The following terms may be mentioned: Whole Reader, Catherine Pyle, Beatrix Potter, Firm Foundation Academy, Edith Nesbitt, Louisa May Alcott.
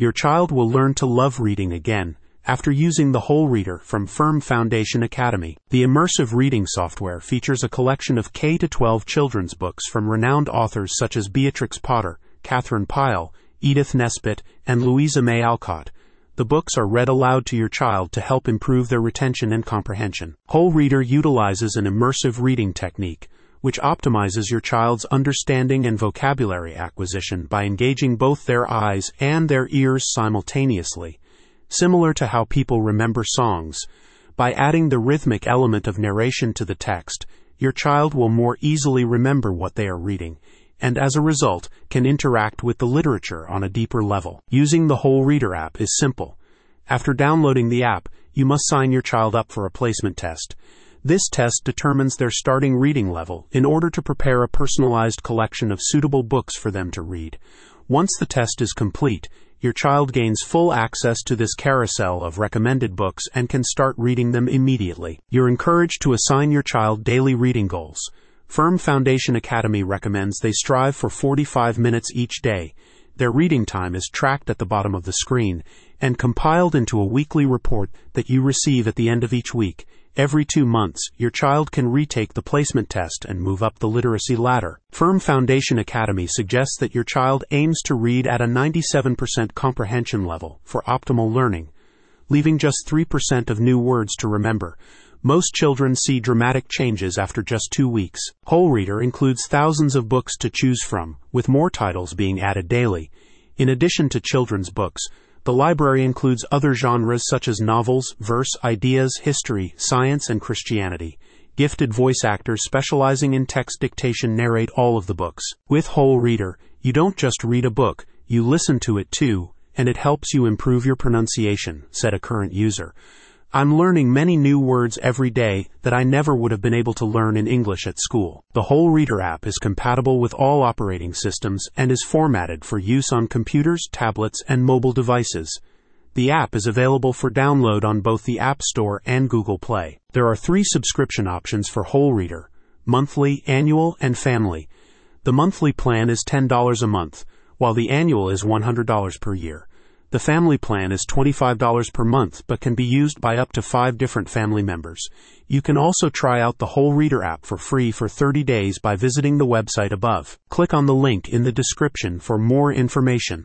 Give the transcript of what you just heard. Your child will learn to love reading again after using the Whole Reader from Firm Foundation Academy. The immersive reading software features a collection of K-12 children's books from renowned authors such as Beatrix Potter, Catherine Pyle, Edith Nesbitt, and Louisa May Alcott. The books are read aloud to your child to help improve their retention and comprehension. Whole Reader utilizes an immersive reading technique, which optimizes your child's understanding and vocabulary acquisition by engaging both their eyes and their ears simultaneously, similar to how people remember songs. By adding the rhythmic element of narration to the text, your child will more easily remember what they are reading, and as a result, can interact with the literature on a deeper level. Using the Whole Reader app is simple. After downloading the app, you must sign your child up for a placement test. This test determines their starting reading level in order to prepare a personalized collection of suitable books for them to read. Once the test is complete, your child gains full access to this carousel of recommended books and can start reading them immediately. You're encouraged to assign your child daily reading goals. Firm Foundation Academy recommends they strive for 45 minutes each day. Their reading time is tracked at the bottom of the screen and compiled into a weekly report that you receive at the end of each week. Every 2 months, your child can retake the placement test and move up the literacy ladder. Firm Foundation Academy suggests that your child aims to read at a 97% comprehension level for optimal learning, leaving just 3% of new words to remember. Most children see dramatic changes after just 2 weeks. Whole Reader includes thousands of books to choose from, with more titles being added daily. In addition to children's books, the library includes other genres such as novels, verse, ideas, history, science, and Christianity. Gifted voice actors specializing in text dictation narrate all of the books. With Whole Reader, you don't just read a book, you listen to it too, and it helps you improve your pronunciation, said a current user. I'm learning many new words every day that I never would have been able to learn in English at school. The Whole Reader app is compatible with all operating systems and is formatted for use on computers, tablets, and mobile devices. The app is available for download on both the App Store and Google Play. There are 3 subscription options for Whole Reader: monthly, annual, and family. The monthly plan is $10 a month, while the annual is $100 per year. The family plan is $25 per month but can be used by up to 5 different family members. You can also try out the Whole Reader app for free for 30 days by visiting the website above. Click on the link in the description for more information.